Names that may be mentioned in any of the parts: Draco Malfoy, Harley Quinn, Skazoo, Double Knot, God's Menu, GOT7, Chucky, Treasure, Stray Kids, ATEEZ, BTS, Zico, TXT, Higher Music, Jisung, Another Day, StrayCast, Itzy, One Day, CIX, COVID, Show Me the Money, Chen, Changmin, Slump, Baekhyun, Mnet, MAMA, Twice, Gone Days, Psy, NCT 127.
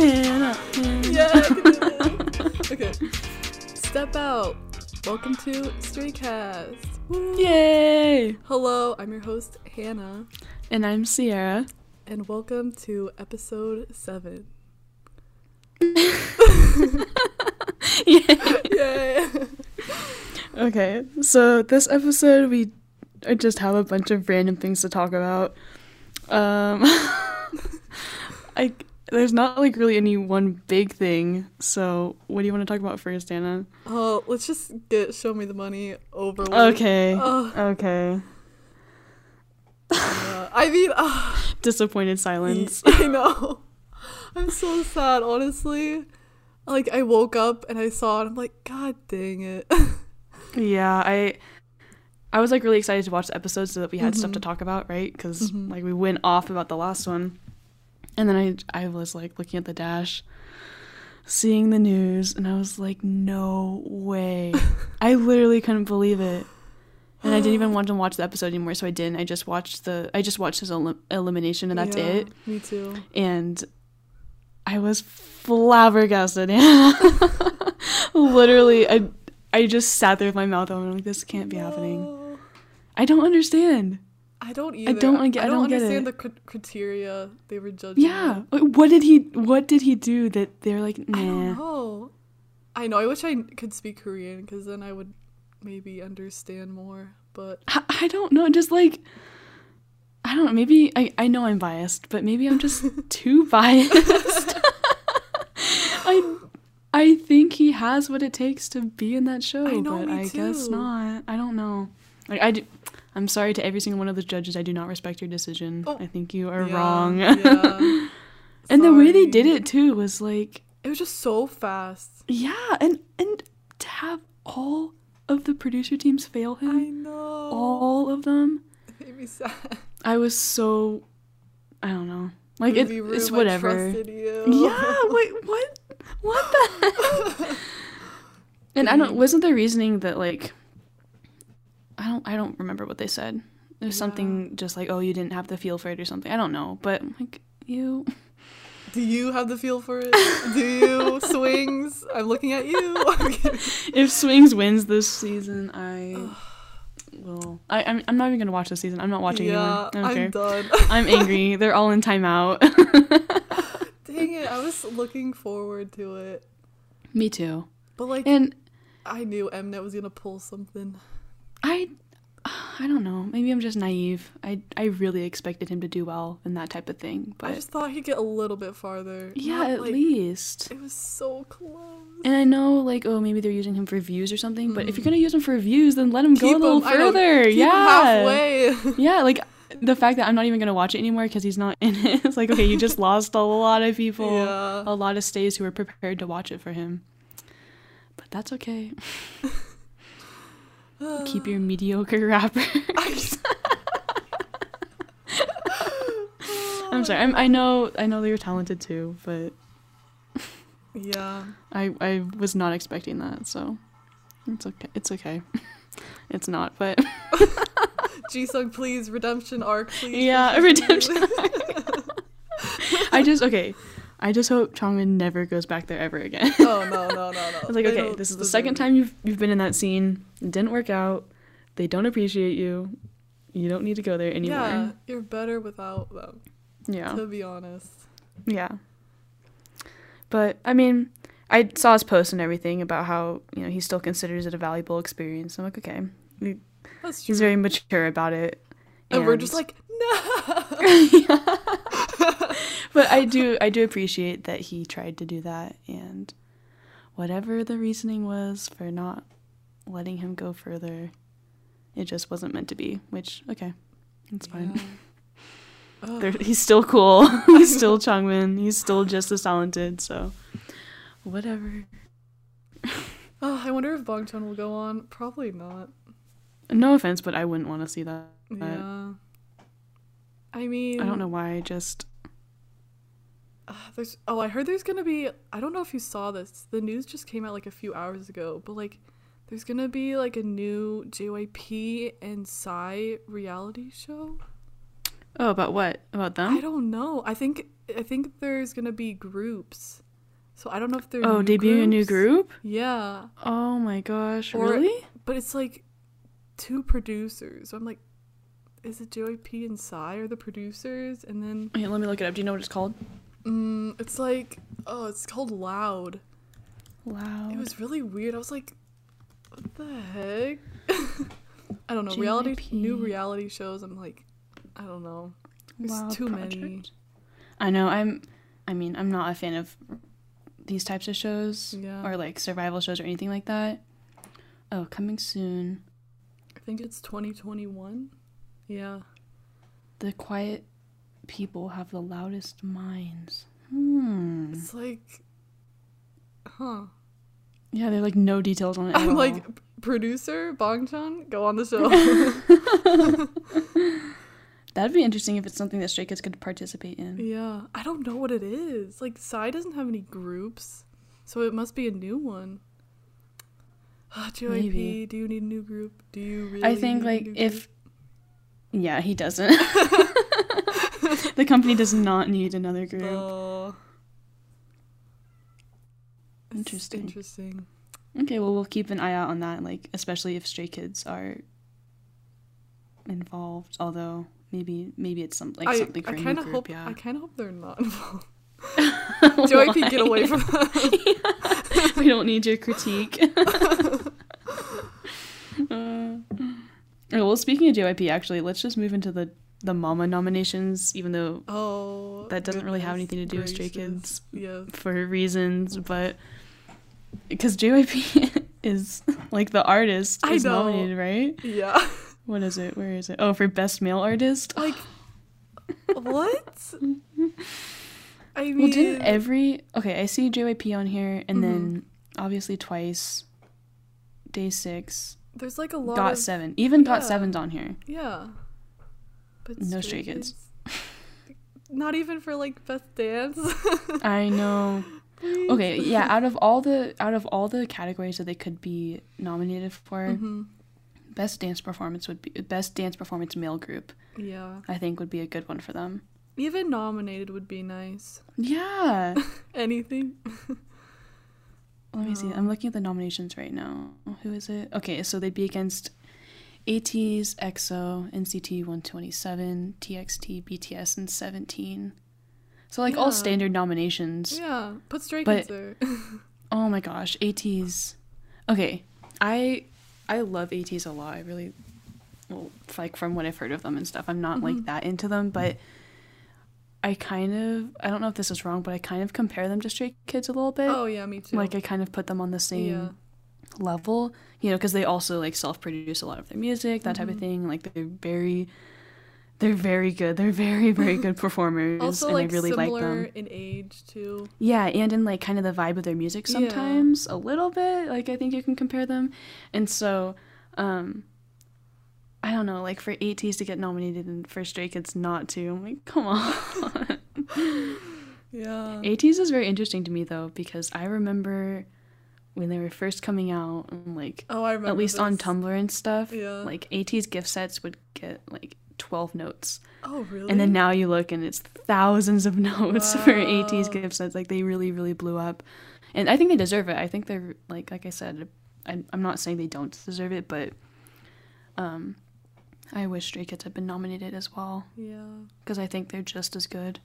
Hannah. Yeah. Okay. Step out. Welcome to StrayCast. Woo. Yay! Hello, I'm your host Hannah, and I'm Sierra, and welcome to episode 7. Yay! Yay! Okay, so this episode we just have a bunch of random things to talk about. There's not like really any one big thing, so what do you want to talk about first, Hannah? Oh, let's just get Show Me the Money over with. Okay. Okay. Disappointed silence. I know. I'm so sad, honestly. Like, I woke up and I saw it, I'm like, God dang it. Yeah, I was like really excited to watch the episode so that we had stuff to talk about, right? Because like we went off about the last one. And then I was like looking at the dash, seeing the news, and I was like, no way. I literally couldn't believe it. And I didn't even want to watch the episode anymore, so I didn't. I just watched his elimination, and that's it. Me too. And I was flabbergasted. Literally, I just sat there with my mouth open. I'm like, this can't be happening. I don't understand. I don't either. I don't understand the criteria they were judging. Yeah. What did he do that they're like, nah. I don't know. I know. I wish I could speak Korean because then I would maybe understand more. But I don't know. Just like, I don't know. Maybe I know I'm biased, but maybe I'm just too biased. I think he has what it takes to be in that show, I guess not. I don't know. Like I'm sorry to every single one of the judges. I do not respect your decision. Oh, I think you are wrong. Yeah. And the way they did it too was like, it was just so fast. Yeah, and to have all of the producer teams fail him. I know. All of them. It made me sad. I was so, I don't know. Like it's whatever. I trusted you. Yeah. Wait. What the heck? And I don't. Wasn't there reasoning that like? I don't remember what they said. There's something just like, oh, you didn't have the feel for it or something. I don't know, but I'm like, you. Do you have the feel for it? Do you? Swings? I'm looking at you. If Swings wins this season, I will. I'm not even going to watch this season. I'm not watching anymore. I don't care. Done. I'm angry. They're all in timeout. Dang it. I was looking forward to it. Me too. But like, and I knew Mnet was going to pull something. I don't know. Maybe I'm just naive. I really expected him to do well and that type of thing. But I just thought he'd get a little bit farther. Yeah, not, at like, least. It was so close. And I know, like, oh, maybe they're using him for views or something. But if you're gonna use him for views, then let him go a little further. Keep him halfway. Yeah, like the fact that I'm not even gonna watch it anymore because he's not in it. It's like, okay, you just lost a lot of people, a lot of stays who were prepared to watch it for him. But that's okay. Keep your mediocre rappers. I'm sorry. I know you're talented too, but yeah, I was not expecting that, so it's okay. It's okay. It's not, but Jisung, please, redemption arc, please. Yeah, redemption arc. I just hope Changmin never goes back there ever again. Oh, no. It's like, okay, this is the second time you've been in that scene. It didn't work out. They don't appreciate you. You don't need to go there anymore. Yeah, you're better without them. Yeah. To be honest. Yeah. But, I mean, I saw his post and everything about how, you know, he still considers it a valuable experience. I'm like, okay. That's true. He's very mature about it. And we're just like, no. Yeah. But I do appreciate that he tried to do that, and whatever the reasoning was for not letting him go further, it just wasn't meant to be, which, okay, it's fine. He's still cool. He's still Changmin. He's still just as talented, so whatever. Oh, I wonder if Bongchon will go on. Probably not. No offense, but I wouldn't want to see that. Yeah. I mean, I don't know why, I just... I heard there's gonna be, I don't know if you saw this, the news just came out like a few hours ago, but like there's gonna be like a new JYP and Psy reality show. Oh, about what? About them? I don't know. I think I think there's gonna be groups. So I don't know if they're debuting a new group? Yeah. Oh my gosh, really? But it's like two producers. So I'm like, is it JYP and Psy are the producers? And then... Wait, let me look it up. Do you know what it's called? It's like... Oh, it's called Loud. Loud. It was really weird. I was like, what the heck? I don't know. JYP. New reality shows. I'm like, I don't know. There's Loud too project. Many. I know. I'm not a fan of these types of shows. Yeah. Or like survival shows or anything like that. Oh, coming soon. I think it's 2021. Yeah. The quiet people have the loudest minds. It's like, huh. Yeah, they're like no details on it. I'm like, producer Bongchan, go on the show. That'd be interesting if it's something that Stray Kids could participate in. Yeah. I don't know what it is. Like, Psy doesn't have any groups, so it must be a new one. JYP, do you need a new group? Do you really I think, need like, a new if... Group? Yeah, he doesn't. The company does not need another group. Interesting. Okay, well, we'll keep an eye out on that, like, especially if Stray Kids are involved, although... Maybe it's something like something for a new group. Yeah. I kind of hope they're not involved. JYP, get away from us. Yeah. We don't need your critique. Well, speaking of JYP, actually, let's just move into the MAMA nominations, even though that doesn't really have anything to do with Stray Kids for reasons, but because JYP is like the artist is nominated, right? Yeah. What is it? Where is it? Oh, for Best Male Artist? Like, what? I mean... Well, didn't every... Okay, I see JYP on here, and then, obviously, Twice, Day6. There's, like, a lot GOT7. Even GOT7's on here. Yeah. But no Stray Kids. Not even for, like, Best Dance. I know. Please. Okay, yeah, out of all the categories that they could be nominated for... Best dance performance male group. Yeah. I think would be a good one for them. Even nominated would be nice. Yeah. Anything. Let me see. I'm looking at the nominations right now. Who is it? Okay, so they'd be against ATEEZ, EXO, NCT 127, TXT, BTS, and 17. So like all standard nominations. Yeah. Put Stray Kids there. Oh my gosh, ATEEZ. Okay. I love ATEEZ a lot. I really, like from what I've heard of them and stuff, I'm not like that into them, but I don't know if this is wrong, but I kind of compare them to Stray Kids a little bit. Oh yeah, me too. Like I kind of put them on the same level, you know, because they also like self-produce a lot of their music, that type of thing. Like they're very good. They're very, very good performers. Also, and like, I really like them. Similar in age too. Yeah, and in like kind of the vibe of their music sometimes a little bit. Like I think you can compare them, and so I don't know. Like for ATEEZ to get nominated and for Stray Kids not to, I'm like, come on. Yeah. ATEEZ is very interesting to me though because I remember when they were first coming out, and like I remember at least this. On Tumblr and stuff. Yeah. Like ATEEZ gift sets would get like 12 notes. Oh, really? And then now you look and it's thousands of notes for AT's gift sets. Like they really, really blew up, and I think they deserve it. I think they're like I said, I'm not saying they don't deserve it, but I wish Stray Kids had been nominated as well. Yeah, because I think they're just as good.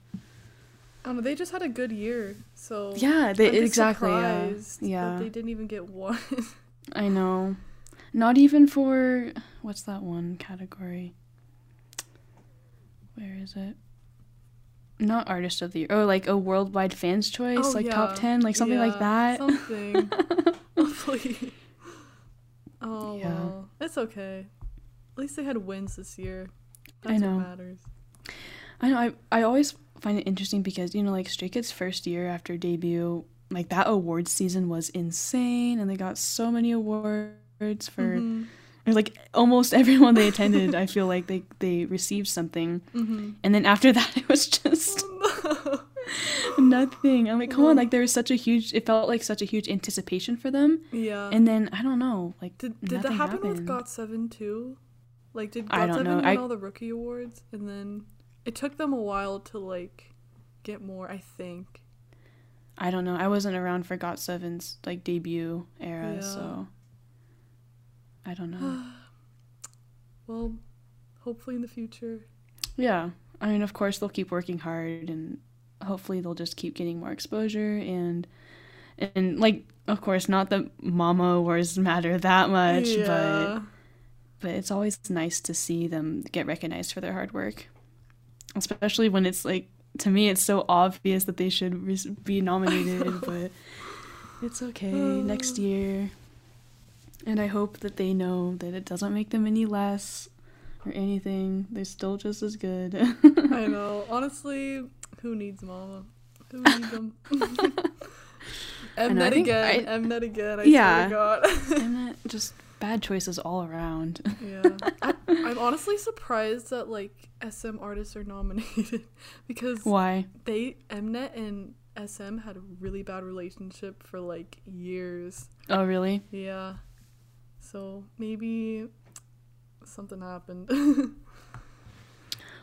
They just had a good year, so yeah, they exactly. Yeah, that they didn't even get one. I know, not even for what's that one category. Where is it? Not Artist of the Year. Oh, like a worldwide fans choice, Top 10, like something like that. Something. Hopefully. Oh, yeah. Well. It's okay. At least they had wins this year. That's what matters. I know. I always find it interesting because, you know, like Stray Kids' first year after debut, like that awards season was insane and they got so many awards for... Like, almost everyone they attended, I feel like they received something. And then after that, it was just nothing. I'm like, come on, like, there was it felt like such a huge anticipation for them. Yeah. And then, I don't know, like, did that happen with GOT7, too? Like, did GOT7 win all the rookie awards? And then it took them a while to, like, get more, I think. I don't know. I wasn't around for GOT7's like debut era, so I don't know. Well, hopefully in the future. Yeah. I mean, of course they'll keep working hard, and hopefully they'll just keep getting more exposure, and like, of course, not that MAMA awards matter that much, but it's always nice to see them get recognized for their hard work, especially when it's like, to me, it's so obvious that they should be nominated, but it's okay. Next year. And I hope that they know that it doesn't make them any less or anything. They're still just as good. I know. Honestly, who needs MAMA? Who needs them? Mnet again. Mnet again. I swear to God. Mnet, just bad choices all around. Yeah. I'm honestly surprised that, like, SM artists are nominated because... Why? Mnet and SM had a really bad relationship for, like, years. Oh, really? Yeah. So maybe something happened.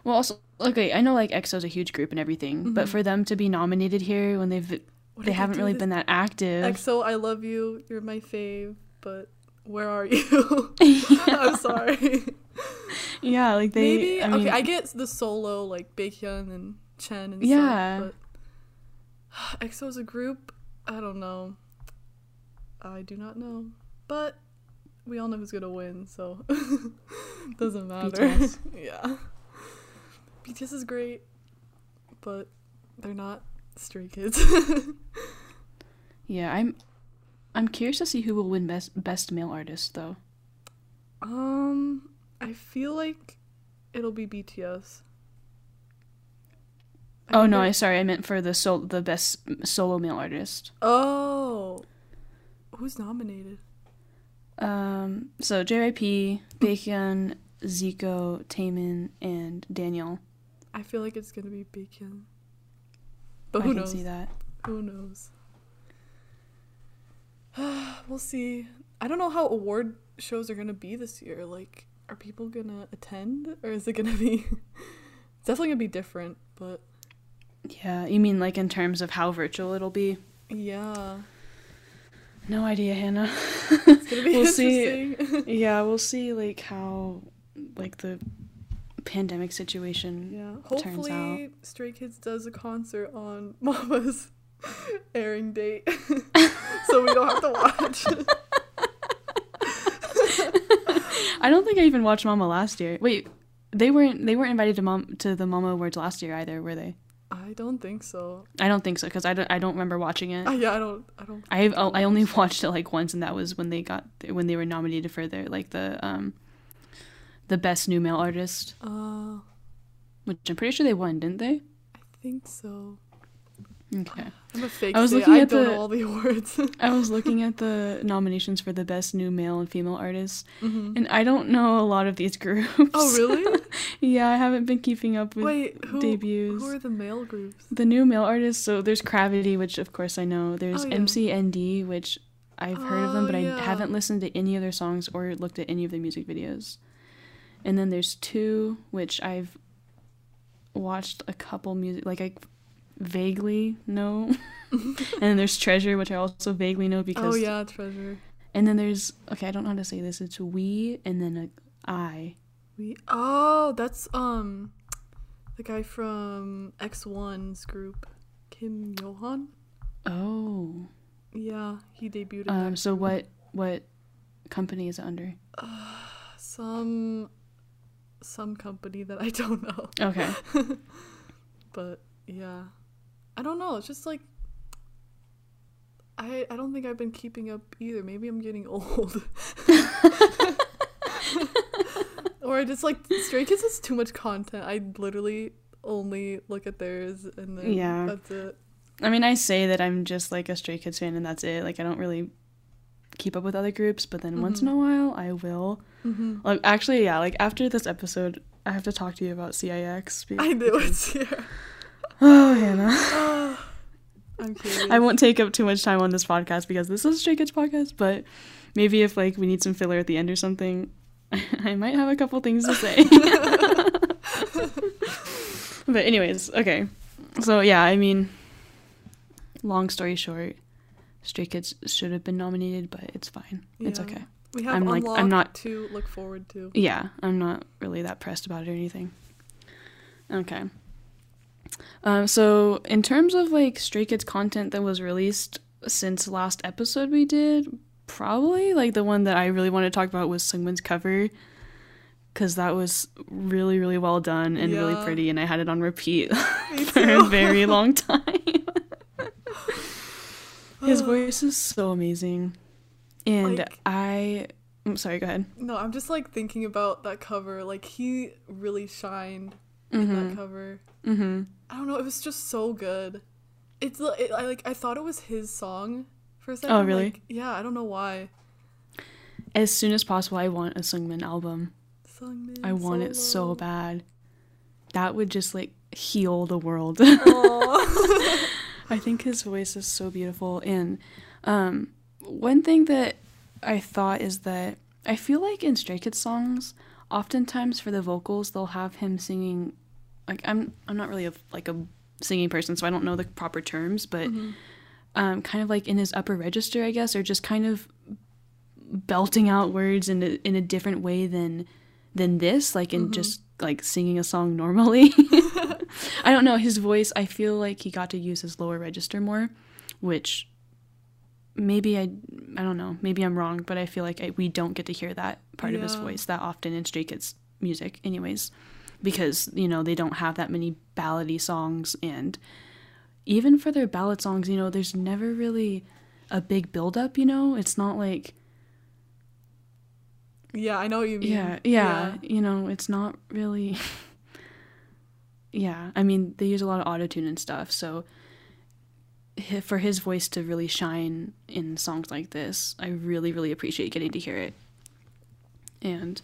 Well, also, okay, I know, like, EXO's a huge group and everything, but for them to be nominated here when they haven't really been that active. EXO, I love you. You're my fave, but where are you? I'm sorry. Yeah, like they... Maybe, I mean, I get the solo, like, Baekhyun and Chen and stuff, but EXO as a group, I don't know. I do not know. But we all know who's gonna win, so doesn't matter. BTS. Yeah. BTS is great, but they're not Stray Kids. Yeah, I'm curious to see who will win best male artist, though. I feel like it'll be BTS. I meant for the best solo male artist. Oh, who's nominated? So JYP, Baekhyun, Zico, Taemin, and Daniel. I feel like it's gonna be Baekhyun, but who knows? I can see that. Who knows? We'll see. I don't know how award shows are gonna be this year. Like, are people gonna attend, or is it gonna be? It's definitely gonna be different, but yeah. You mean like in terms of how virtual it'll be? Yeah. No idea, Hannah. It's gonna be interesting. Yeah, we'll see like how like the pandemic situation turns out. Hopefully, Stray Kids does a concert on Mama's airing date so we don't have to watch. I don't think I even watched MAMA last year. Wait, they weren't invited to the MAMA Awards last year either, were they? I don't think so because I don't remember watching it. I only watched it like once, and that was when they were nominated for their like the best new male artist, which I'm pretty sure they won, didn't they? I think so. Okay. I'm a fake. I don't know all the awards. I was looking at the nominations for the best new male and female artists, and I don't know a lot of these groups. Oh, really? Yeah, I haven't been keeping up with debuts. Who are the male groups? The new male artists, so there's Gravity, which of course I know. There's MCND, which I've heard of them, but I haven't listened to any of their songs or looked at any of their music videos. And then there's Two, which I've watched a couple music, like I vaguely know. And then there's Treasure, which I also vaguely know because Treasure. And then there's I don't know how to say this, it's We and then I. We that's the guy from X1's group, Kim Yohan. Oh yeah, he debuted in so what company is it under? Some company that I don't know. Okay. But yeah, I don't know. It's just like I don't think I've been keeping up either. Maybe I'm getting old. Or just like Stray Kids is too much content. I literally only look at theirs and then that's it. I mean, I say that I'm just like a Stray Kids fan and that's it. Like I don't really keep up with other groups, but then once in a while I will. Like actually, like after this episode, I have to talk to you about CIX. I knew it's here. Oh, Hannah. I'm curious. I won't take up too much time on this podcast because this is a Stray Kids podcast, but maybe if like we need some filler at the end or something, I might have a couple things to say. But anyways, okay. So yeah, I mean, long story short, Stray Kids should have been nominated, but it's fine. Yeah. It's okay. We have a lot to look forward to. Yeah, I'm not really that pressed about it or anything. Okay. So in terms of like Stray Kids content that was released since last episode we did, probably like the one that I really want to talk about was Seungmin's cover, because that was really, really well done and really pretty, and I had it on repeat for a very long time. His voice is so amazing. And like, I'm sorry, go ahead. No, I'm just like thinking about that cover. Like, he really shined in that cover. I don't know, it was just so good. I thought it was his song for a second. Oh, really? Like, yeah, I don't know why. As soon as possible, I want a Seungmin album. I want it so bad. That would just like heal the world. I think his voice is so beautiful. And one thing that I thought is that I feel like in Stray Kids songs, oftentimes for the vocals, they'll have him singing. Like, I'm not really a singing person, so I don't know the proper terms, but kind of like in his upper register, I guess, or just kind of belting out words in a different way than this, like in just like singing a song normally. I don't know, his voice, I feel like he got to use his lower register more, which maybe I don't know, maybe I'm wrong, but I feel like we don't get to hear that part of his voice that often in Stray Kids music anyways, because, you know, they don't have that many ballady songs, and even for their ballad songs, you know, there's never really a big build-up, you know? It's not like... Yeah, I know what you mean. Yeah. You know, it's not really... Yeah, I mean, they use a lot of auto-tune and stuff, so for his voice to really shine in songs like this, I really, really appreciate getting to hear it. And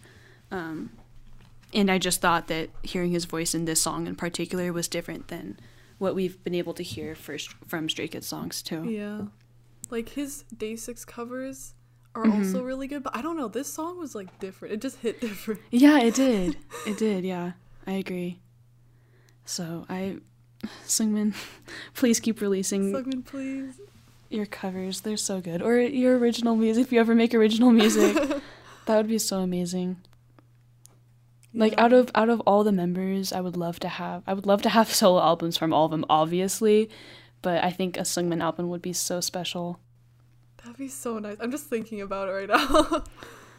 I just thought that hearing his voice in this song in particular was different than what we've been able to hear from Stray Kids songs, too. Yeah. Like, his Day6 covers are also really good, but I don't know, this song was, like, different. It just hit different. Yeah, it did. Yeah. I agree. So Seungmin, please keep releasing. Seungmin, please. Your covers, they're so good. Or your original music, if you ever make original music, that would be so amazing. Yeah. Like out of all the members, I would love to have solo albums from all of them, obviously, but I think a Seungmin album would be so special. That'd be so nice. I'm just thinking about it right now.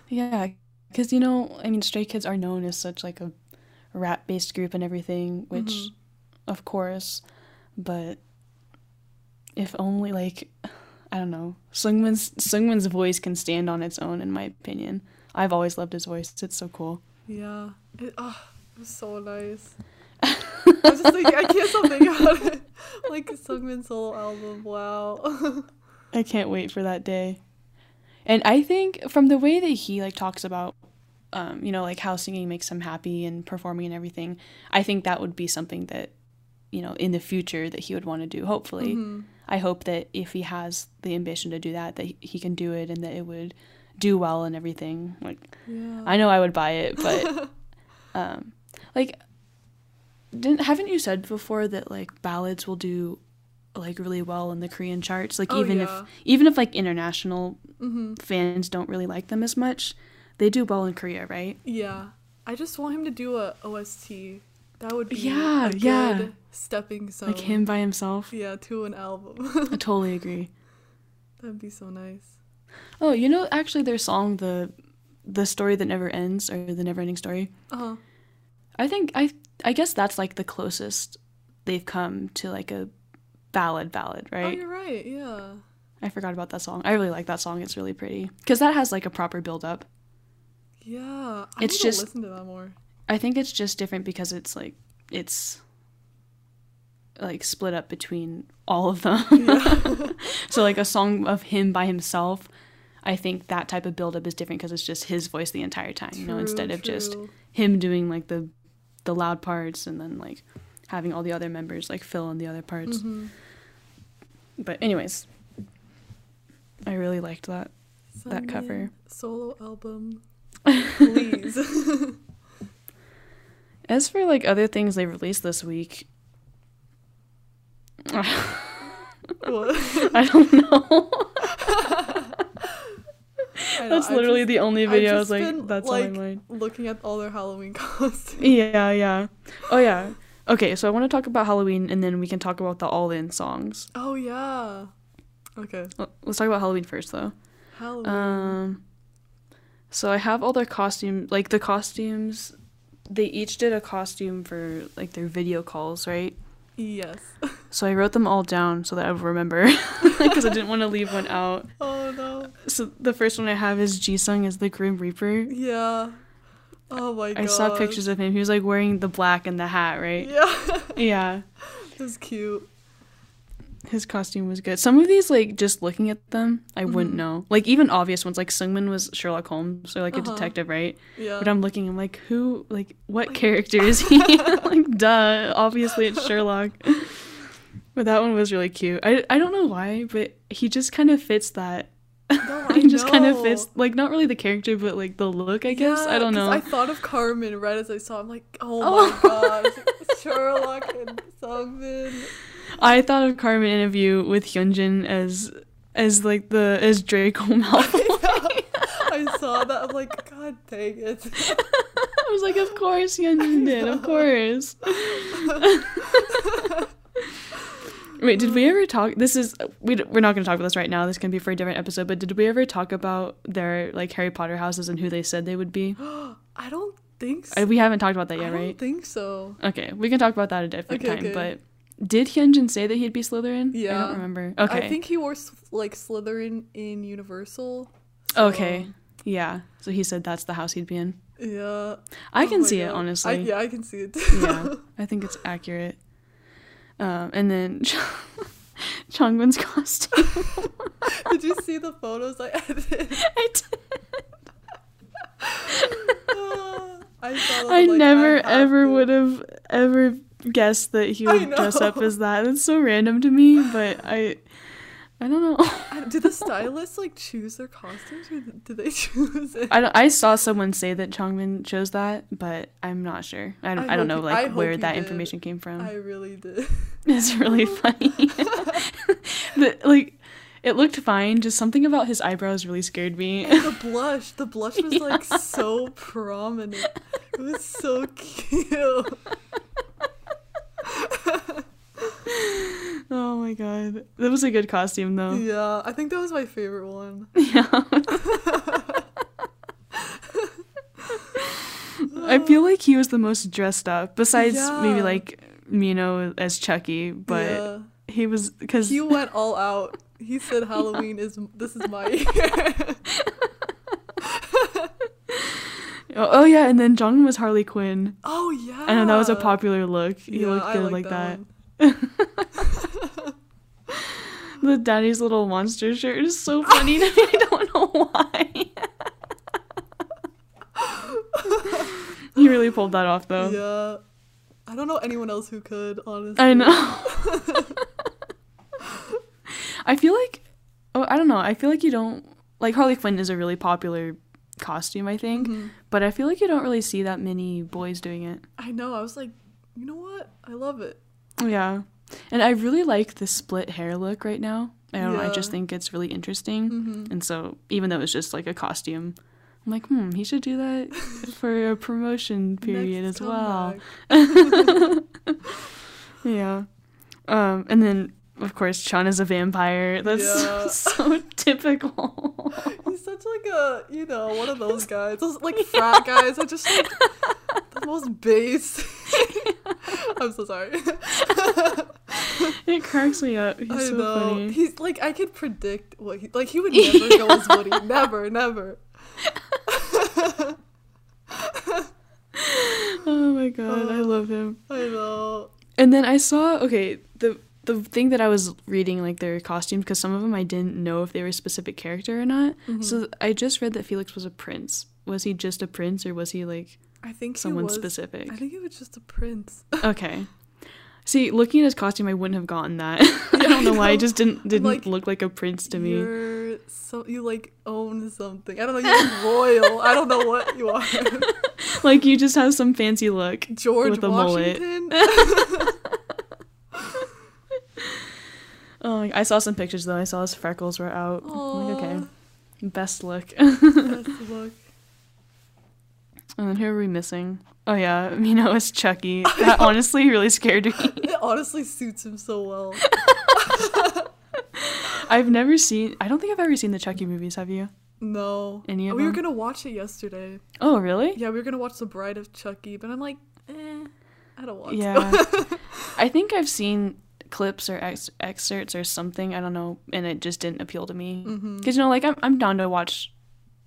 Yeah, because you know, I mean, Stray Kids are known as such like a rap-based group and everything, which of course, but if only, like, I don't know, Seungmin's voice can stand on its own, in my opinion. I've always loved his voice. It's so cool. Yeah, it was so nice. I was just like, I can't stop thinking about it. Like, Seungmin's solo album, wow. I can't wait for that day. And I think from the way that he like talks about you know, like how singing makes him happy and performing and everything, I think that would be something that, you know, in the future that he would want to do, hopefully. I hope that if he has the ambition to do that, that he can do it and that it would do well and everything. Like, yeah. I know I would buy it, but like, haven't you said before that like ballads will do like really well in the Korean charts? Like, even if like international fans don't really like them as much, they do well in Korea, right? Yeah. I just want him to do a OST. That would be a good stepping stone. Like him by himself? Yeah, to an album. I totally agree. That'd be so nice. Oh, you know, actually their song, the Story That Never Ends, or The Never Ending Story. Uh-huh. I think I guess that's like the closest they've come to like a ballad, right? Oh, you're right, yeah. I forgot about that song. I really like that song, it's really pretty. Because that has like a proper build up. Yeah, I need to listen to that more. I think it's just different because it's split up between all of them. Yeah. So like a song of him by himself, I think that type of build up is different because it's just his voice the entire time, you know, instead of just him doing like the loud parts and then like having all the other members like fill in the other parts. But anyways, I really liked that cover. Solo album. Please. As for like other things they released this week, I don't know. That's literally the only video I was like, that's all I made. Looking at all their Halloween costumes. Yeah, yeah. Oh, yeah. Okay, so I want to talk about Halloween, and then we can talk about the All In songs. Oh, yeah. Okay. Let's talk about Halloween first, though. Halloween. So I have all their costumes, like, the costumes. They each did a costume for, like, their video calls, right? Yes. So I wrote them all down so that I would remember, because I didn't want to leave one out. Oh, no. So the first one I have is Jisung as the Grim Reaper. Yeah. Oh, my God. I saw pictures of him. He was, like, wearing the black and the hat, right? Yeah. Yeah. It was cute. His costume was good. Some of these, like, just looking at them, I wouldn't know. Like, even obvious ones, like, Seungmin was Sherlock Holmes, or, like, a detective, right? Yeah. But I'm looking, I'm like, who, like, what character is he? Like, duh, obviously it's Sherlock. But that one was really cute. I don't know why, but he just kind of fits that. No, he just kind of fits, like, not really the character, but, like, the look, I guess. I don't know. I thought of Carmen right as I saw him. I'm like, oh, my God. Like, Sherlock and Seungmin. I thought of Carmen interview with Hyunjin as Draco Malfoy. I saw that. I'm like, God dang it. I was like, of course Hyunjin did, of course. Wait, did we ever talk? We're not going to talk about this right now. This can be for a different episode. But did we ever talk about their, like, Harry Potter houses and who they said they would be? I don't think so. We haven't talked about that yet, right? I don't think so. Okay, we can talk about that a different time, but. Did Hyunjin say that he'd be Slytherin? Yeah. I don't remember. Okay. I think he wore, like, Slytherin in Universal. So. Okay. Yeah. So he said that's the house he'd be in. Yeah. I can see it, honestly. I can see it too. Yeah. I think it's accurate. And then Changmin's costume. Did you see the photos I edited? I did. I saw them, like, never, ever would have ever... guess that he would dress up as that. That's so random to me, but I don't know. Do the stylists, like, choose their costumes, or do they choose it? I saw someone say that Changmin chose that, but I'm not sure. I don't know, like, where that information came from. I really did. It's really funny. Like, it looked fine, just something about his eyebrows really scared me. And the blush was, like, so prominent. It was so cute. Oh my God, that was a good costume though. Yeah, I think that was my favorite one. Yeah. I feel like he was the most dressed up, besides maybe, like, Mino as Chucky, but he was, because he went all out. He said Halloween is my year. Oh, yeah, and then Jongmin was Harley Quinn. Oh, yeah. I know, that was a popular look. He looked good like that. The Daddy's Little Monster shirt is so funny to me. I don't know why. He really pulled that off, though. Yeah. I don't know anyone else who could, honestly. I know. I feel like... Oh, I don't know. I feel like you don't... Like, Harley Quinn is a really popular... costume, I think, but I feel like you don't really see that many boys doing it. I know. I was like, you know what? I love it. Yeah, and I really like the split hair look right now. I don't know. I just think it's really interesting. And so, even though it's just like a costume, I'm like, he should do that for a promotion period as well. Yeah, and then. Of course, Sean is a vampire. That's so typical. He's such, like, a, you know, one of those guys. Those, like, frat guys. I just, like, the most base. I'm so sorry. It cracks me up. He's so funny. He's, like, I could predict what he... Like, he would never go as Woody. Never, never. Oh, my God. I love him. I know. And then I saw... Okay, the thing that I was reading, like, their costumes, because some of them I didn't know if they were a specific character or not. So I just read that Felix was a prince. Was he just a prince, or was he, like, I think someone specific? I think he was just a prince. Okay. See, looking at his costume, I wouldn't have gotten that. I don't know why. It just didn't like, look like a prince to me. You, like, own something. I don't know. You're royal. I don't know what you are. Like, you just have some fancy look. George with a Washington mullet. Oh, I saw some pictures though. I saw his freckles were out. Aww. I'm like, okay, best look. Best look. And then who are we missing? Oh yeah, Mino is Chucky. That honestly really scared me. It honestly suits him so well. I don't think I've ever seen the Chucky movies, have you? No. Any of them? We were going to watch it yesterday. Oh, really? Yeah, we were going to watch The Bride of Chucky, but I'm like, I don't want to. I think I've seen clips or excerpts or something, I don't know, and it just didn't appeal to me. Because, you know, like, I'm down to watch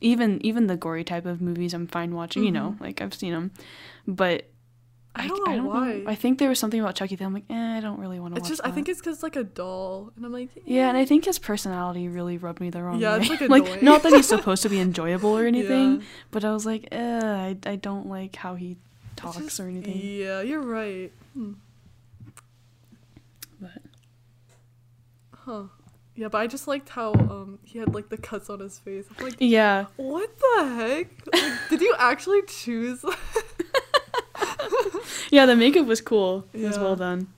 even the gory type of movies. I'm fine watching, you know, like, I've seen them. But I don't know why. I think there was something about Chucky that I'm like, I don't really want to watch that. I think it's because it's like a doll. And I'm like, Yeah, and I think his personality really rubbed me the wrong way. Yeah, it's like annoying. Like, not that he's supposed to be enjoyable or anything, but I was like, I don't like how he talks or anything. Yeah, you're right. But. Huh. Yeah, but I just liked how he had, like, the cuts on his face. I'm like, yeah. What the heck? Like, did you actually choose that? Yeah, the makeup was cool. Yeah. It was well done.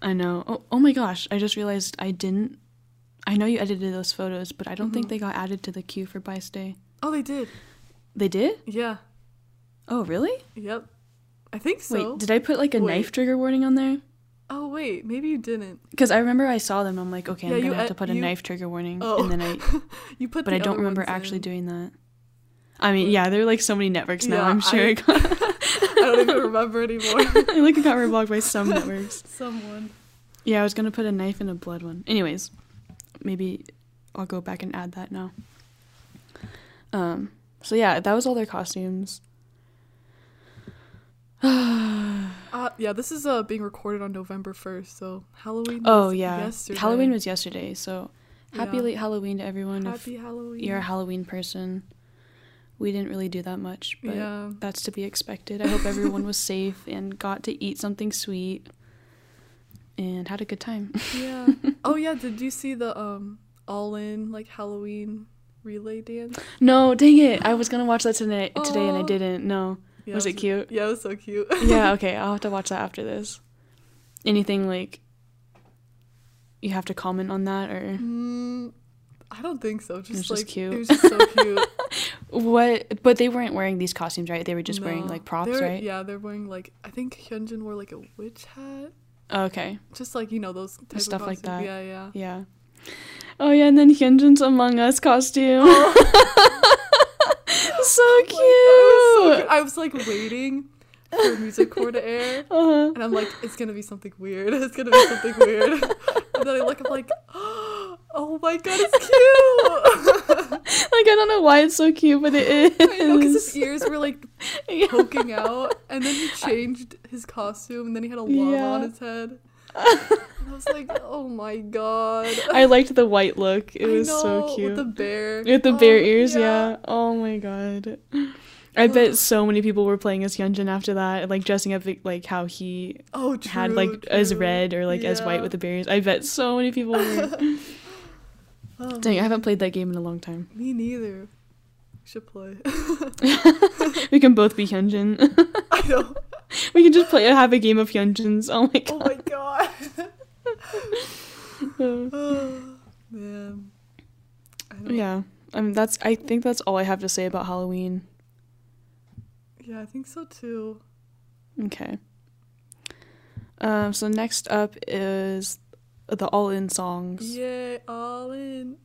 I know. Oh my gosh, I just realized I know you edited those photos, but I don't think they got added to the queue for Bice Day. Oh, they did. They did? Yeah. Oh, really? Yep. I think so. Wait, did I put, like, a knife trigger warning on there? Oh, wait, maybe you didn't. Because I remember I saw them, I'm like, okay, I'm going to have to put a knife trigger warning. Oh. And then but I don't remember actually doing that. I mean, yeah, there are, like, so many networks now, I'm sure it got... I don't even remember anymore. I like it got reblogged by some networks. Someone. Yeah, I was going to put a knife in a blood one. Anyways, maybe I'll go back and add that now. So, yeah, that was all their costumes. Yeah, this is being recorded on November 1st, so Halloween was yesterday. Halloween was yesterday, so happy late Halloween to everyone. Happy Halloween. You're a Halloween person. We didn't really do that much, but that's to be expected. I hope everyone was safe and got to eat something sweet and had a good time. Yeah. Oh, yeah. Did you see the All In, like, Halloween relay dance? No, dang it. I was going to watch that today and I didn't. No. Yeah, was it cute? Yeah, it was so cute. Yeah, okay. I'll have to watch that after this. Anything, like, you have to comment on that or... I don't think so. It was like, just cute. It was just so cute. But they weren't wearing these costumes, right? They were just wearing, like, props, right? Yeah, they're wearing, like, I think Hyunjin wore, like, a witch hat. Oh, okay. Just, like, you know, those type stuff of costumes. Like that. Yeah, yeah. Yeah. Oh, yeah, and then Hyunjin's Among Us costume. So cute. I was, like, waiting for music core to air. And I'm like, it's going to be something weird. And then I look, I'm like, oh my god, it's cute. Like, I don't know why it's so cute, but it is. I know, because his ears were, like, poking out, and then he changed his costume, and then he had a llama on his head. And I was like, oh my god. I liked the white look. It was so cute. With the bear. With the bear ears, yeah. Oh my god. I bet so many people were playing as Hyunjin after that, like, dressing up, like, how he had, like, as red or, like, as white with the bears. I bet so many people were. Dang, I haven't played that game in a long time. Me neither. We should play. We can both be Hyunjin. I know. We can just have a game of Hyunjins. Oh, my God. Oh, my God. Man. Yeah. I mean, I think that's all I have to say about Halloween. Yeah, I think so too. Okay. So next up is the All In songs. Yay, All In.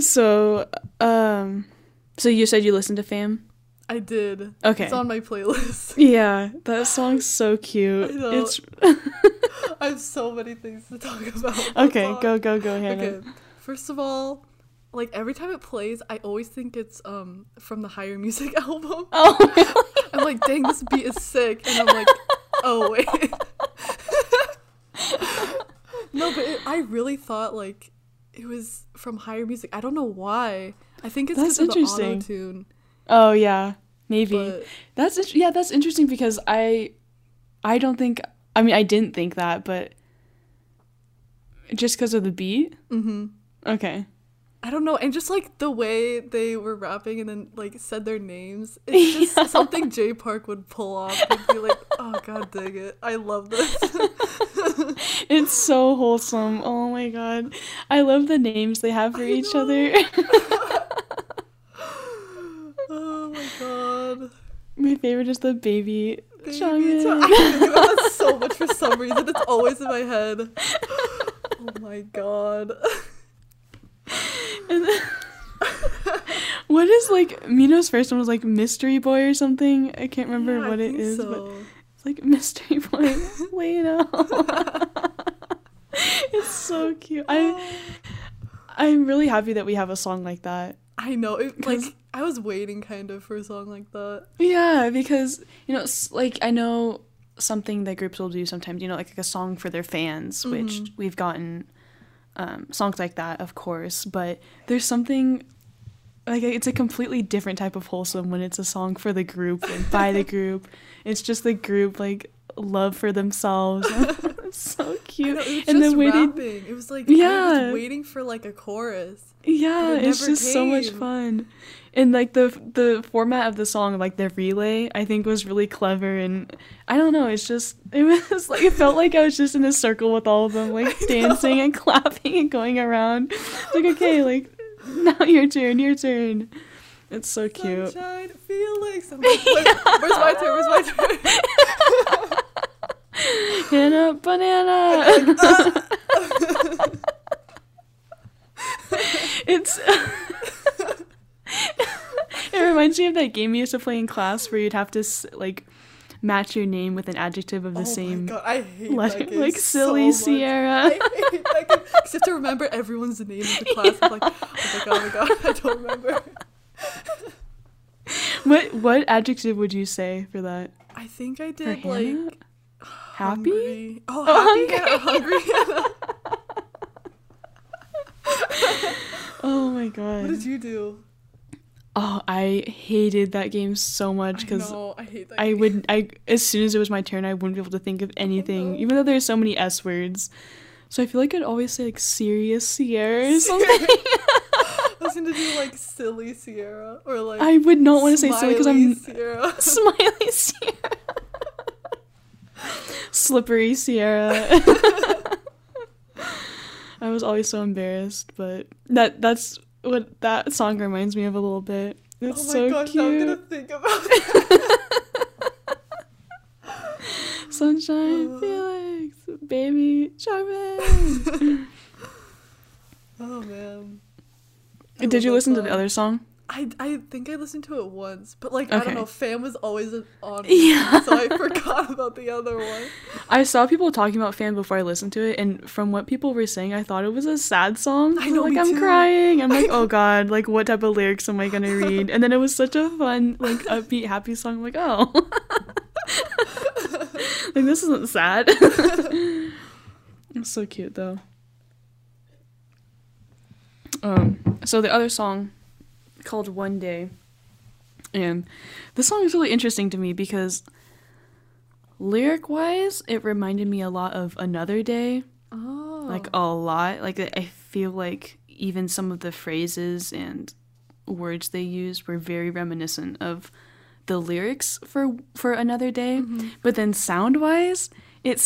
So, so you said you listened to Fam? I did. Okay. It's on my playlist. Yeah, that song's so cute. I know. I have so many things to talk about. Okay, go, Hannah. Okay. First of all, like, every time it plays, I always think it's from the Higher Music album. Oh, really? I'm like, dang, this beat is sick. And I'm like, oh, wait. No, but I really thought, like, it was from Higher Music. I don't know why. I think it's because of the auto-tune. Oh, yeah. Maybe. But... that's interesting because I don't think... I mean, I didn't think that, but... Just because of the beat? Mm-hmm. Okay. I don't know, and just like the way they were rapping and then like said their names, it's just something J Park would pull off and be like, oh god dang it, I love this. It's so wholesome. Oh my god, I love the names they have for each other. Oh my god, my favorite is the baby Changmin. I love so much for some reason, it's always in my head. Oh my god. And then, what is like Mino's first one was like Mystery Boy or something? I can't remember what it is, but it's like Mystery Boy. Leno. It's so cute. I'm really happy that we have a song like that. I know, it, like I was waiting kind of for a song like that. Yeah, because you know, like I know something that groups will do sometimes. You know, like a song for their fans, mm-hmm. which we've gotten. Songs like that, of course, but there's something like it's a completely different type of wholesome when it's a song for the group and by the group. It's just the group like love for themselves. It's so cute. Know, it was and just rapping. It was like I was waiting for like a chorus. Yeah, it's just came. So much fun. And like the format of the song, like the relay, I think was really clever. And I don't know, it's just it was like it felt like I was just in a circle with all of them, like dancing and clapping and going around. It's like okay, like now your turn. It's so cute. Sunshine, Felix. I'm like, where's my turn? Hannah Banana. It's. It reminds me of that game you used to play in class where you'd have to like match your name with an adjective of the same letter. Oh my god, I hate that game. Like silly so Sierra. I hate that game. Because you have to remember everyone's name in the class. Yeah. Like, oh my god, I don't remember. What adjective would you say for that? I think I did like happy. Hungry. Oh my god. What did you do? Oh, I hated that game so much because I as soon as it was my turn, I wouldn't be able to think of anything, even though there's so many S words. So I feel like I'd always say like serious Sierra or something. I was gonna do like silly Sierra or like I would not want to say silly because I'm Sierra. Smiley Sierra, slippery Sierra. I was always so embarrassed, but that's. What that song reminds me of a little bit. It's so cute. Oh my gosh, now I'm gonna think about that. Sunshine, Felix, baby, Changmin. Oh man. Did you listen to the other song? I think I listened to it once, but like okay. I don't know, Fam was always on, so I forgot about the other one. I saw people talking about Fam before I listened to it, and from what people were saying, I thought it was a sad song. I know, like I'm crying. I'm like, oh god, like what type of lyrics am I gonna read? And then it was such a fun, like upbeat, happy song. I'm like, oh, like this isn't sad. It's so cute though. So the other song. Called One Day, and this song is really interesting to me because lyric wise it reminded me a lot of Another Day. Oh, like a lot. Like I feel like even some of the phrases and words they used were very reminiscent of the lyrics for Another Day. Mm-hmm. But then sound wise it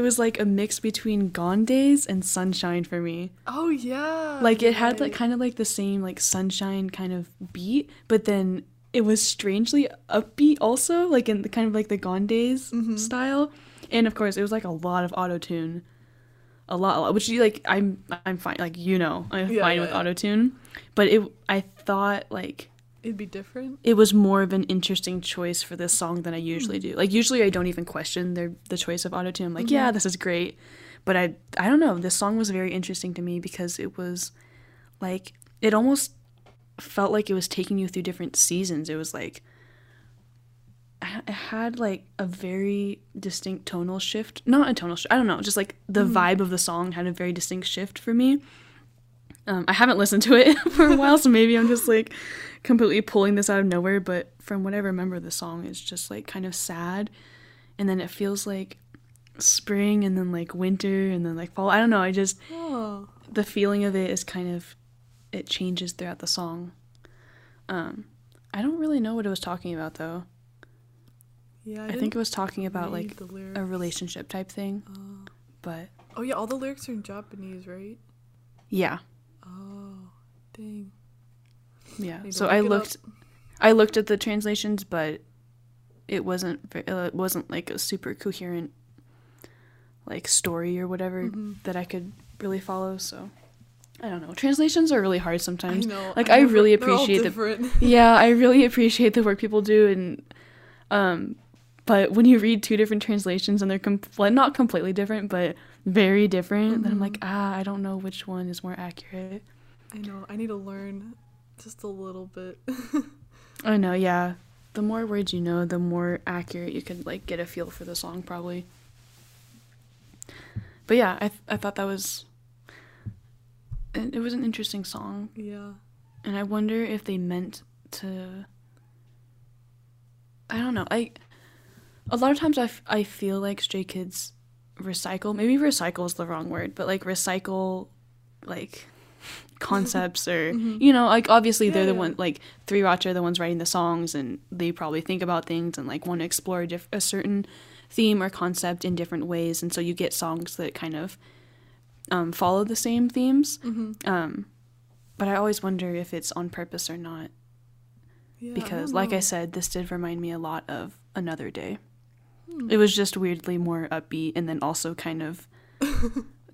was like a mix between Gone Days and Sunshine for me. Oh yeah. Like it had like kind of like the same like Sunshine kind of beat, but then it was strangely upbeat also, like in the kind of like the Gone Days mm-hmm. style. And of course, it was like a lot of auto-tune. A lot, which you like I'm fine, like you know, I'm fine with auto-tune, but I thought like it'd be different. It was more of an interesting choice for this song than I usually do. Like, usually I don't even question the choice of autotune. I'm like, mm-hmm. This is great. But I don't know. This song was very interesting to me because it was, like, it almost felt like it was taking you through different seasons. It was, like, it had, like, a very distinct tonal shift. Not a tonal shift. I don't know. Just, like, the vibe of the song had a very distinct shift for me. I haven't listened to it for a while, so maybe I'm just, like, completely pulling this out of nowhere, but from what I remember, the song is just, like, kind of sad, and then it feels like spring, and then, like, winter, and then, like, fall. I don't know, the feeling of it is kind of it changes throughout the song. I don't really know what it was talking about, though. Yeah, I think it was talking about, like, a relationship type thing, but... Oh, yeah, all the lyrics are in Japanese, right? Yeah. Oh, dang. Yeah, so I looked at the translations, but it wasn't, like, a super coherent, like, story or whatever that I could really follow, so... I don't know. Translations are really hard sometimes. I know. Like, I really appreciate I really appreciate the work people do, and... But when you read two different translations and they're not completely different, but very different, then I'm like, I don't know which one is more accurate. I know. I need to learn just a little bit. I know, yeah. The more words you know, the more accurate you can, like, get a feel for the song, probably. But yeah, I thought that was... It was an interesting song. Yeah. And I wonder if they meant to... I don't know. A lot of times I feel like Stray Kids recycle, maybe recycle is the wrong word, but like recycle like concepts or, you know, like obviously they're the one, like 3ROTCH are the ones writing the songs and they probably think about things and like want to explore a certain theme or concept in different ways. And so you get songs that kind of follow the same themes. But I always wonder if it's on purpose or not. Yeah, because, like I said, this did remind me a lot of Another Day. It was just weirdly more upbeat and then also kind of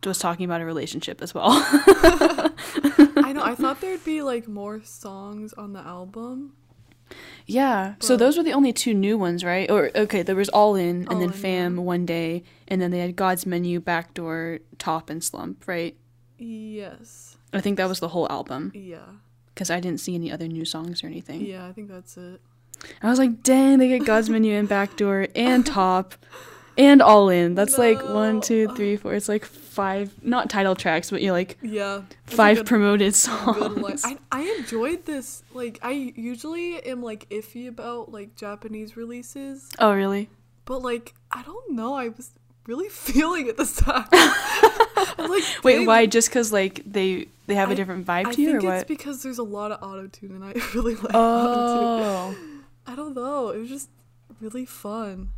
was talking about a relationship as well. I know. I thought there'd be, like, more songs on the album. Yeah. But... So those were the only two new ones, right? Or, okay, there was All In and then Fam, One Day, and then they had God's Menu, Backdoor, Top, and Slump, right? Yes. I think that was the whole album. Yeah. Because I didn't see any other new songs or anything. Yeah, I think that's it. I was like, dang, they get God's Menu and Backdoor and Top and All In. That's like 1, 2, 3, 4. It's like 5, not title tracks, but you're like 5 promoted songs. I enjoyed this. Like, I usually am like iffy about like Japanese releases. Oh, really? But like, I don't know. I was really feeling it this time. Like, wait, why? Just because like they have a different vibe to you, or what? I think it's because there's a lot of auto-tune, and I really like auto-tune. I don't know. It was just really fun.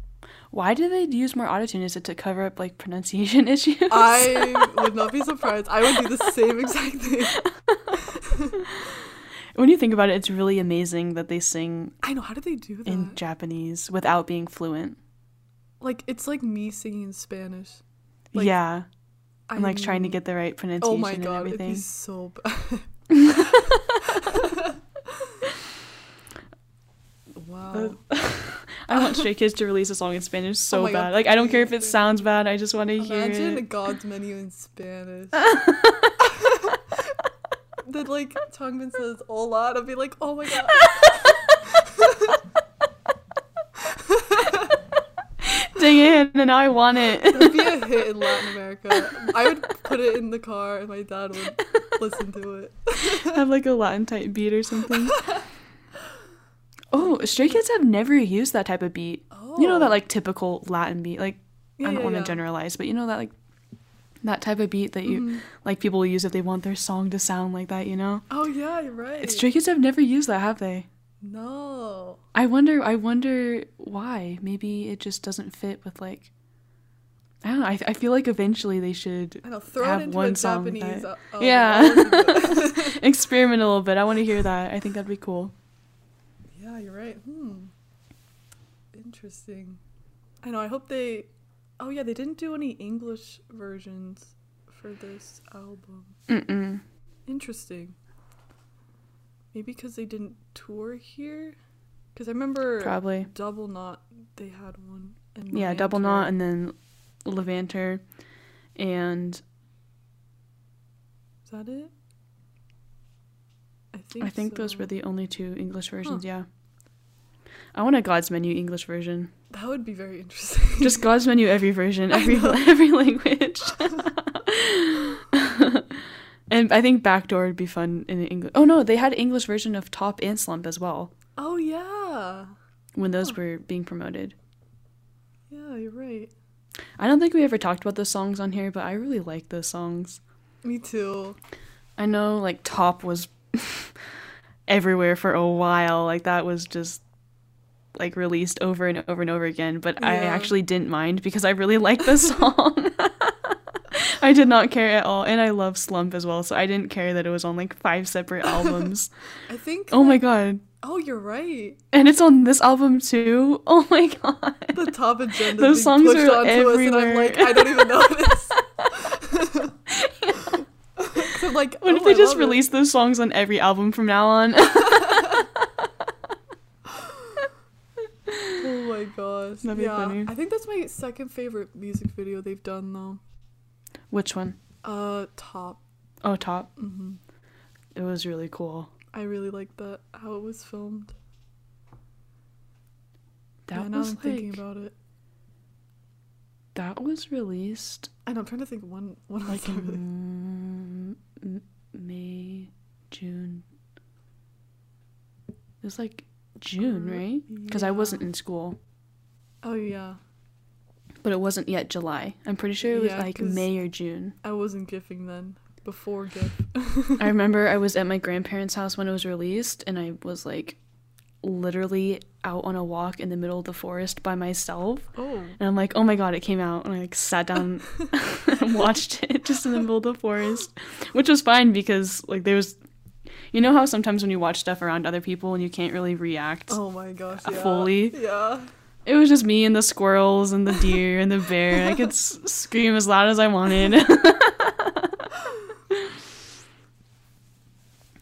Why do they use more auto-tune? Is it to cover up, like, pronunciation issues? I would not be surprised. I would do the same exact thing. When you think about it, it's really amazing that they sing... I know. How did they do that? ...in Japanese without being fluent. Like, it's like me singing Spanish. Like, yeah. I'm like trying to get the right pronunciation and everything. Oh my god, it'd be so bad. Wow. I want Stray Kids to release a song in Spanish so bad. God. Like, I don't care if it sounds bad, I just want to hear it. Imagine God's Menu in Spanish. Then, like, Changmin says, hola, I'd be like, oh my god. Dang it, and now I want it. That'd be a hit in Latin America. I would put it in the car and my dad would listen to it. Have like a Latin type beat or something. Oh, Stray Kids have never used that type of beat. You know, that like typical Latin beat, like I don't want to generalize, but you know that like that type of beat that you like people use if they want their song to sound like that, you know? Oh yeah, you're right. Stray Kids have never used that, have they? No. I wonder why. Maybe it just doesn't fit with like, I don't know. I feel like eventually they should throw have it into one a song Japanese. That, yeah. Experiment a little bit. I want to hear that. I think that'd be cool. Yeah, you're right. Interesting. I know. I hope they. Oh yeah, they didn't do any English versions for this album. Interesting. Maybe because they didn't tour here? Because I remember probably Double Knot, they had one. And yeah, Double Knot and then Levanter. And... Is that it? I think those were the only two English versions, yeah. I want a God's Menu English version. That would be very interesting. Just God's Menu every version, every language. And I think Backdoor would be fun in English. Oh, no, they had English version of Top and Slump as well. Oh, yeah. When those were being promoted. Yeah, you're right. I don't think we ever talked about those songs on here, but I really like those songs. Me too. I know, like, Top was everywhere for a while. Like, that was just, like, released over and over and over again. But yeah. I actually didn't mind because I really liked the song. I did not care at all. And I love Slump as well, so I didn't care that it was on, like, 5 separate albums. I think... Oh, my God. Oh, you're right. And it's on this album, too? Oh, my God. The Top agenda those songs pushed are onto everywhere. Us, and I'm like, I don't even know this. I'm like, what if they just release those songs on every album from now on? Oh my gosh. That'd be funny. I think that's my second favorite music video they've done, though. Which one? Top. Oh, Top? Mm-hmm. It was really cool. I really liked that, how it was filmed. That was, now I'm thinking about it. That was released... And I'm trying to think when like, was released. May, June. It was like June, right? Because I wasn't in school. Oh, yeah. But it wasn't yet July. I'm pretty sure it was like May or June. I wasn't GIFing then. Before GIF. I remember I was at my grandparents' house when it was released, and I was like literally out on a walk in the middle of the forest by myself. Oh. And I'm like, oh my God, it came out. And I like sat down and watched it just in the middle of the forest, which was fine because like there was, you know how sometimes when you watch stuff around other people and you can't really react. Oh my gosh, yeah. Fully. Yeah. It was just me and the squirrels and the deer and the bear. I could scream as loud as I wanted.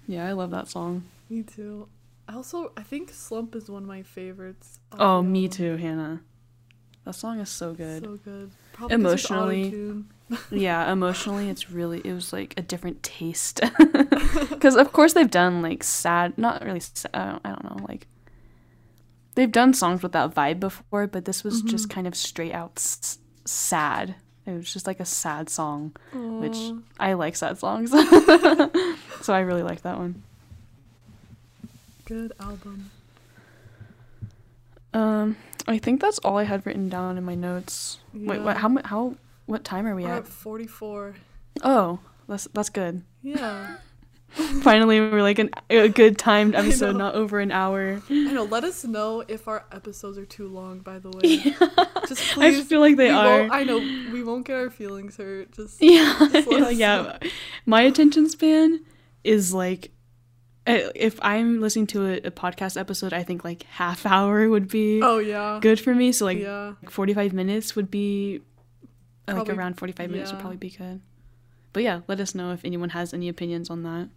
Yeah, I love that song. Me too. Also, I think Slump is one of my favorites. Oh, me too, Hannah. That song is so good. So good. Probably emotionally. Yeah, emotionally, it was like a different taste. Because of course they've done like sad, not really sad, I don't know, like they've done songs with that vibe before, but this was just kind of straight out sad. It was just like a sad song, which I like sad songs. So I really like that one. Good album. I think that's all I had written down in my notes. Yeah. Wait, what? How? What time are we at? We're at 44. Oh, that's good. Yeah. Finally, we're like a good timed episode, not over an hour. I know. Let us know if our episodes are too long. By the way, just please. I feel like they are. I know we won't get our feelings hurt. Just let us know. My attention span is like. If I'm listening to a podcast episode, I think like half hour would be good for me. So like 45 minutes would be probably, like around 45 minutes would probably be good. But yeah, let us know if anyone has any opinions on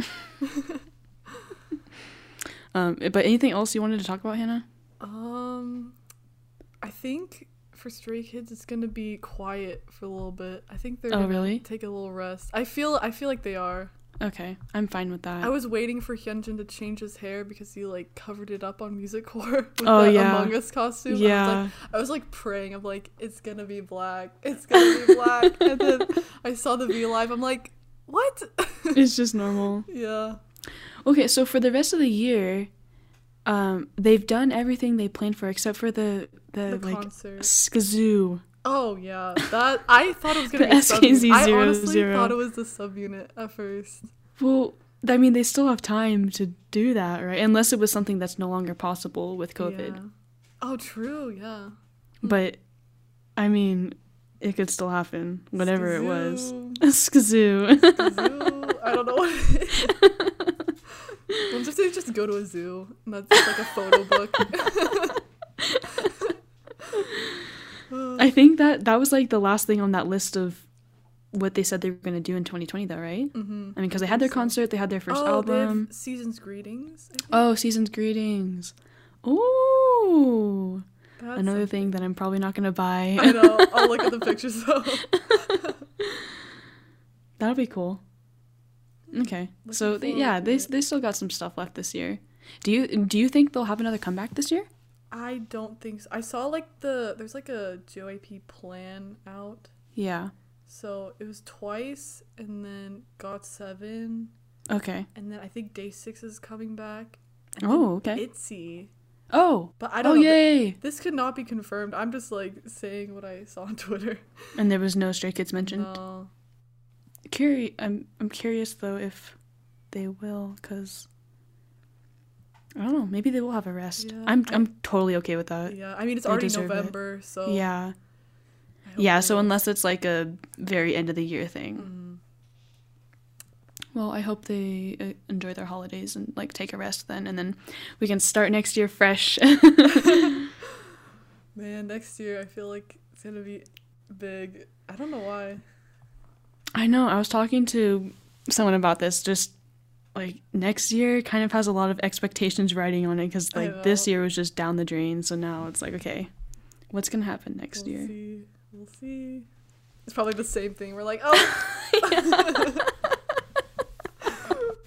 that. But anything else you wanted to talk about, Hannah? I think for Stray Kids, it's gonna be quiet for a little bit. I think they're gonna take a little rest. I feel like they are. Okay, I'm fine with that. I was waiting for Hyunjin to change his hair because he, like, covered it up on Music Core with that Among Us costume. Yeah. I was, like, praying. I'm like, it's gonna be black. It's gonna be black. And then I saw the V Live. I'm like, what? It's just normal. Yeah. Okay, so for the rest of the year, they've done everything they planned for except for the like, concert. Skazoo. Oh, yeah. That I thought it was going to be SKZ. I honestly thought it was the subunit at first. Well, I mean, they still have time to do that, right? Unless it was something that's no longer possible with COVID. Yeah. Oh, true, yeah. But, I mean, it could still happen, whatever Skazoo. It was. Skazoo. I don't know what it is. We'll just go to a zoo. And that's just like a photo book. I think that was, like, the last thing on that list of what they said they were going to do in 2020, though, right? Mm-hmm. I mean, because they had their concert, they had their first album. Season's Greetings, I think. Oh, Season's Greetings. Ooh. That's another thing that I'm probably not going to buy. I know. I'll look at the pictures, though. That'll be cool. Okay. Looking so, they still got some stuff left this year. Do you think they'll have another comeback this year? I don't think so. I saw, like, there's, like, a JYP plan out. Yeah. So, it was Twice, and then GOT7. Okay. And then I think Day6 is coming back. And okay. ITZY. Oh. But I don't know. Yay. This could not be confirmed. I'm just, like, saying what I saw on Twitter. And there was no Stray Kids mentioned? No. I'm curious though if they will, because I don't know, maybe they will have a rest. Yeah, I'm totally okay with that. Yeah, I mean it's already November, so yeah. Yeah, so unless it's like a very end of the year thing. Mm. Well, I hope they enjoy their holidays and like take a rest then, and then we can start next year fresh. Man, next year I feel like it's gonna be big. I don't know why. I know. I was talking to someone about this. Just like next year kind of has a lot of expectations riding on it, because like this year was just down the drain. So now it's like, okay, what's gonna happen next year? We'll see. It's probably the same thing. We're like, oh.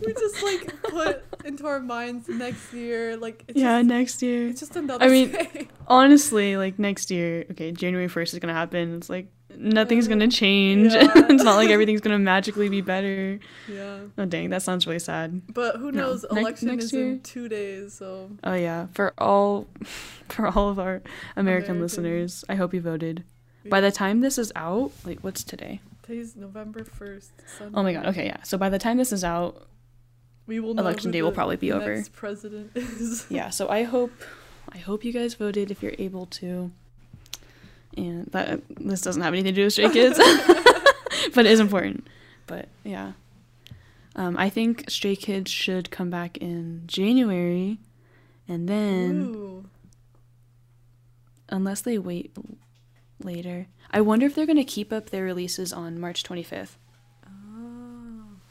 We just like put into our minds next year, like it's just, next year. It's just another day. Honestly, like next year, okay, January 1st is gonna happen. It's like nothing's gonna change. Yeah. It's not like everything's gonna magically be better. Yeah. Oh dang, that sounds really sad. But who knows? No. Election next is year? In 2 days, so. Oh yeah, for all of our American listeners, I hope you voted. Yeah. By the time this is out, like what's today? Today's November 1st. Sunday. Oh my god. Okay, yeah. So by the time this is out, we will know election day will probably be over. Next president is. Yeah, so I hope you guys voted if you're able to. And that this doesn't have anything to do with Stray Kids, but it is important. But yeah, I think Stray Kids should come back in January, and then unless they wait later, I wonder if they're gonna keep up their releases on March 25th.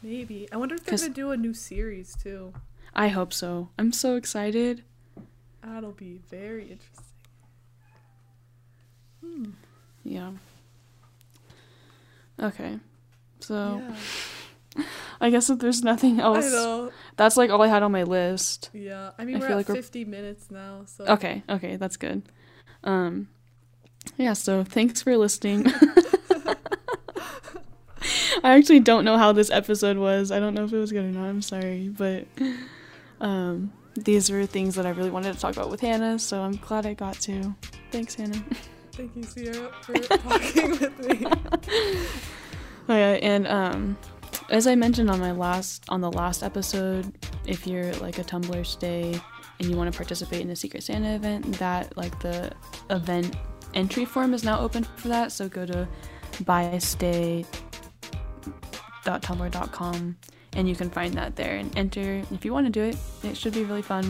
Maybe. I wonder if they're going to do a new series, too. I hope so. I'm so excited. That'll be very interesting. Yeah. Okay. So, yeah. I guess if there's nothing else, I know. That's, like, all I had on my list. Yeah. I mean, we're at 50 minutes now, so. Okay. That's good. Yeah, so thanks for listening. I actually don't know how this episode was. I don't know if it was good or not. I'm sorry. But these were things that I really wanted to talk about with Hannah, so I'm glad I got to. Thanks, Hannah. Thank you, Sierra, for talking with me. Oh, yeah, and as I mentioned on the last episode, if you're like a Tumblr stay and you want to participate in the Secret Santa event, that like the event entry form is now open for that. So go to bystay.tumblr.com and you can find that there and enter if you want to do it. It should be really fun.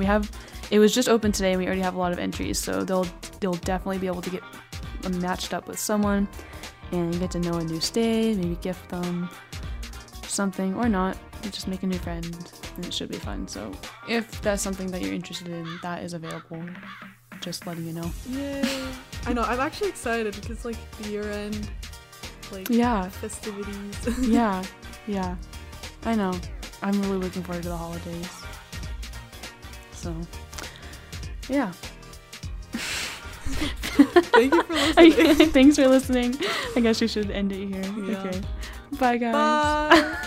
It was just open today and we already have a lot of entries, so they'll definitely be able to get matched up with someone and get to know a new stay, maybe gift them something or not, just make a new friend, and it should be fun. So if that's something that you're interested in, that is available, just letting you know. Yay. I know, I'm actually excited because like the year end, like festivities. Yeah. I know. I'm really looking forward to the holidays. So, yeah. Thank you for listening. Thanks for listening. I guess we should end it here. Yeah. Okay. Bye, guys. Bye.